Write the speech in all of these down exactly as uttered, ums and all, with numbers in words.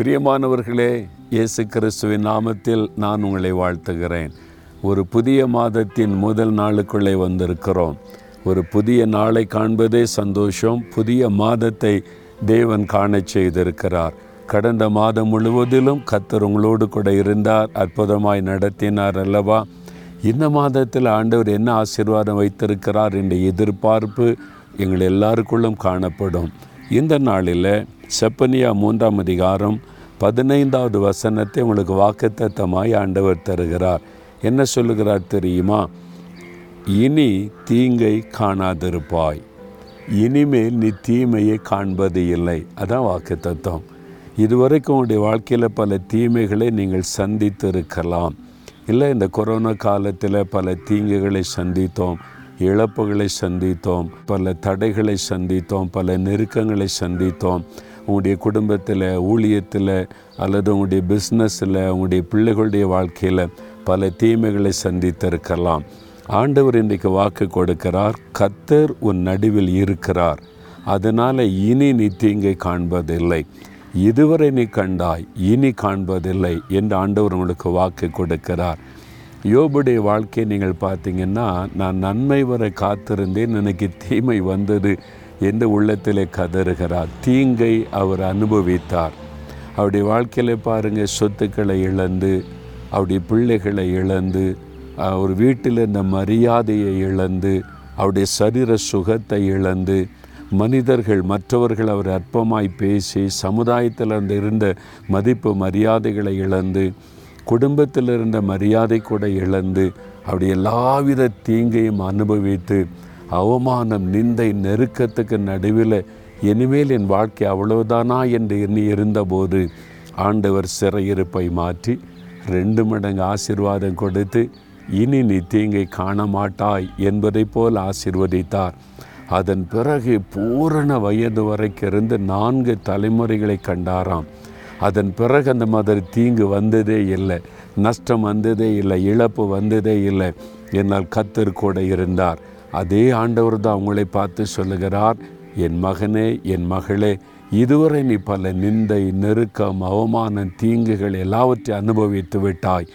பிரியமானவர்களே, இயேசு கிறிஸ்துவின் நாமத்தில் நான் உங்களை வாழ்த்துகிறேன். ஒரு புதிய மாதத்தின் முதல் நாளுக்குள்ளே வந்திருக்கிறோம். ஒரு புதிய நாளை காண்பதே சந்தோஷம். புதிய மாதத்தை தேவன் காண செய்திருக்கிறார். கடந்த மாதம் முழுவதிலும் கர்த்தர் உங்களோடு கூட இருந்தார், அற்புதமாய் நடத்தினார் அல்லவா? இந்த மாதத்தில் ஆண்டவர் என்ன ஆசீர்வாதம் வைத்திருக்கிறார் என்ற எதிர்பார்ப்பு எங்கள் எல்லாருக்குள்ளும் காணப்படும். இந்த நாளில் செப்பனியா மூன்றாம் அதிகாரம் பதினைந்தாவது வசனத்தை உங்களுக்கு வாக்குத்தத்தமாய் ஆண்டவர் தருகிறார். என்ன சொல்லுகிறார் தெரியுமா? இனி தீங்கை காணாதிருப்பாய், இனிமேல் நீ தீமையை காண்பது இல்லை. அதான் வாக்குத்தத்தம். இதுவரைக்கும் உங்களுடைய வாழ்க்கையில் பல தீமைகளை நீங்கள் சந்தித்திருக்கலாம். இல்லை, இந்த கொரோனா காலத்தில் பல தீங்குகளை சந்தித்தோம், இழப்புகளை சந்தித்தோம், பல தடைகளை சந்தித்தோம், பல நெருக்கங்களை சந்தித்தோம். உங்களுடைய குடும்பத்தில், ஊழியத்தில், அல்லது உங்களுடைய பிஸ்னஸில், உங்களுடைய பிள்ளைகளுடைய வாழ்க்கையில் பல தீமைகளை சந்தித்திருக்கலாம். ஆண்டவர் இன்றைக்கு வாக்கு கொடுக்கிறார், கர்த்தர் உன் நடுவில் இருக்கிறார், அதனால் இனி நீ தீங்கை காண்பதில்லை. இதுவரை நீ கண்டாய், இனி காண்பதில்லை என்று ஆண்டவர் உங்களுக்கு வாக்கு கொடுக்கிறார். யோபுடைய வாழ்க்கையை நீங்கள் பார்த்தீங்கன்னா, நான் நன்மை வரை காத்திருந்தேன், எனக்கு தீமை வந்தது என்று உள்ளத்திலே கதறுகிறார். தீங்கை அவர் அனுபவித்தார். அவருடைய வாழ்க்கையில் பாருங்கள், சொத்துக்களை இழந்து, அவருடைய பிள்ளைகளை இழந்து, அவர் வீட்டில் இருந்த மரியாதையை இழந்து, அவருடைய சரீர சுகத்தை இழந்து, மனிதர்கள் மற்றவர்கள் அவர் அற்பமாய் பேசி, சமுதாயத்தில் இருந்த மதிப்பு மரியாதைகளை இழந்து, குடும்பத்தில் இருந்த மரியாதை கூட இழந்து, அப்படி எல்லாவித தீங்கையும் அனுபவித்து, அவமானம், நிந்தை, நெருக்கத்துக்கு நடுவில் இனிமேல் என் வாழ்க்கை அவ்வளவுதானா என்று எண்ணி இருந்தபோது ஆண்டவர் சிறையிருப்பை மாற்றி ரெண்டு மடங்கு ஆசீர்வாதம் கொடுத்து, இனி நீ தீங்கை காண மாட்டாய் என்பதை போல் ஆசீர்வதித்தார். அதன் பிறகு பூரண வயது வரைக்கும் இருந்து நான்கு தலைமுறைகளை கண்டாராம். அதன் பிறகு அந்த மாதிரி தீங்கு வந்ததே இல்லை, நஷ்டம் வந்ததே இல்லை, இழப்பு வந்ததே இல்லை. என்னால் கர்த்தர் கூட இருந்தார். அதே ஆண்டவர் தான் அவங்களை பார்த்து சொல்லுகிறார், என் மகனே, என் மகளே, இதுவரை நீ பல நிந்தை, நெருக்கம், அவமானம், தீங்குகள் எல்லாவற்றை அனுபவித்து விட்டாய்,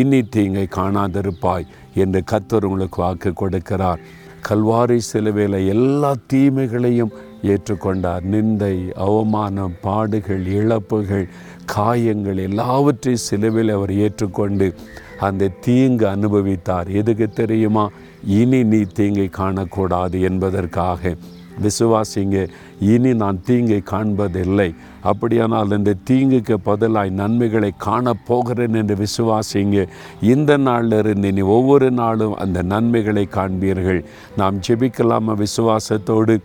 இனி தீங்கை காணாதிருப்பாய் என்று கர்த்தர் உங்களுக்கு வாக்கு கொடுக்கிறார். கல்வாரி சிலுவையில் எல்லா தீமைகளையும் ஏற்றுக்கொண்டார். நிந்தை, அவமானம், பாடுகள், இழப்புகள், காயங்கள் எல்லாவற்றையும் சிலுவையில் அவர் ஏற்றுக்கொண்டு அந்த தீங்கு அனுபவித்தார். எதுக்கு தெரியுமா? இனி நீ தீங்கை காணக்கூடாது என்பதற்காக. விசுவாசிங்க, இனி நான் தீங்கை காண்பதில்லை, அப்படியானால் இந்த தீங்குக்கு பதிலாய் நன்மைகளை காணப்போகிறேன் என்று விசுவாசிங்க. இந்த நாளில் இருந்து நீ ஒவ்வொரு நாளும் அந்த நன்மைகளை காண்பீர்கள். நாம் ஜெபிக்கலாமா விசுவாசத்தோடு?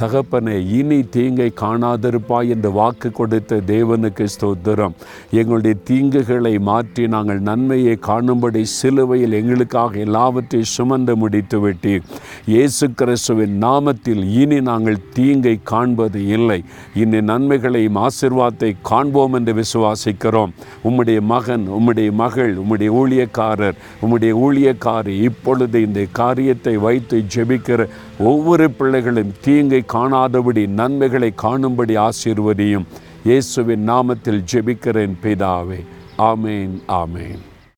தகப்பனே, இனி தீங்கை காணாதிருப்பாய் என்று வாக்கு கொடுத்த தேவனுக்கு ஸ்தோத்திரம். எங்களுடைய தீங்குகளை மாற்றி நாங்கள் நன்மையை காணும்படி சிலுவையில் எங்களுக்காக எல்லாவற்றையும் சுமந்து முடித்து விட்டீர். இயேசு கிறிஸ்துவின் நாமத்தில் இனி நாங்கள் தீங்கை காண்பது இல்லை, இனி நன்மைகளையும் ஆசீர்வாதத்தை காண்போம் என்று விசுவாசிக்கிறோம். உம்முடைய மகன், உம்முடைய மகள், உம்முடைய ஊழியக்காரர், உம்முடைய ஊழியக்காரி இப்பொழுது இந்த காரியத்தை வைத்து ஜெபிக்கிற ஒவ்வொரு பிள்ளைகளும் தீங்கை காணாதபடி நன்மைகளை காணும்படி ஆசீர்வதியும். இயேசுவின் நாமத்தில் ஜெபிக்கிறேன் பிதாவே. ஆமேன், ஆமேன்.